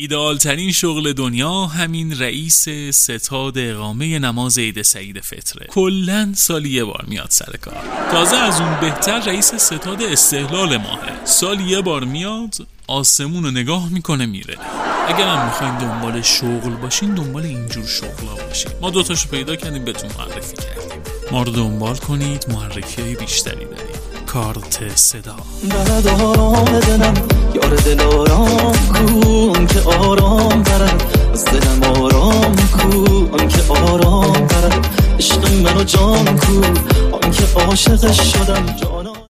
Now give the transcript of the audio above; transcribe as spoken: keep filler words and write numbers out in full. ایدئالترین شغل دنیا همین رئیس ستاد اقامه نماز عید سعید فطره. کلن سالی یه بار میاد سر کار. تازه از اون بهتر رئیس ستاد استقلال ماهه. سالی یه بار میاد، آسمون رو نگاه میکنه میره. اگر هم میخواین دنبال شغل باشین، دنبال اینجور شغلا باشین. ما دوتاشو پیدا کردیم، بهتون معرفی کردیم. ما رو دنبال کنید، محرکه بیشتری داریم. کارت صدا بلد آرام دلم، یار دل آرام کو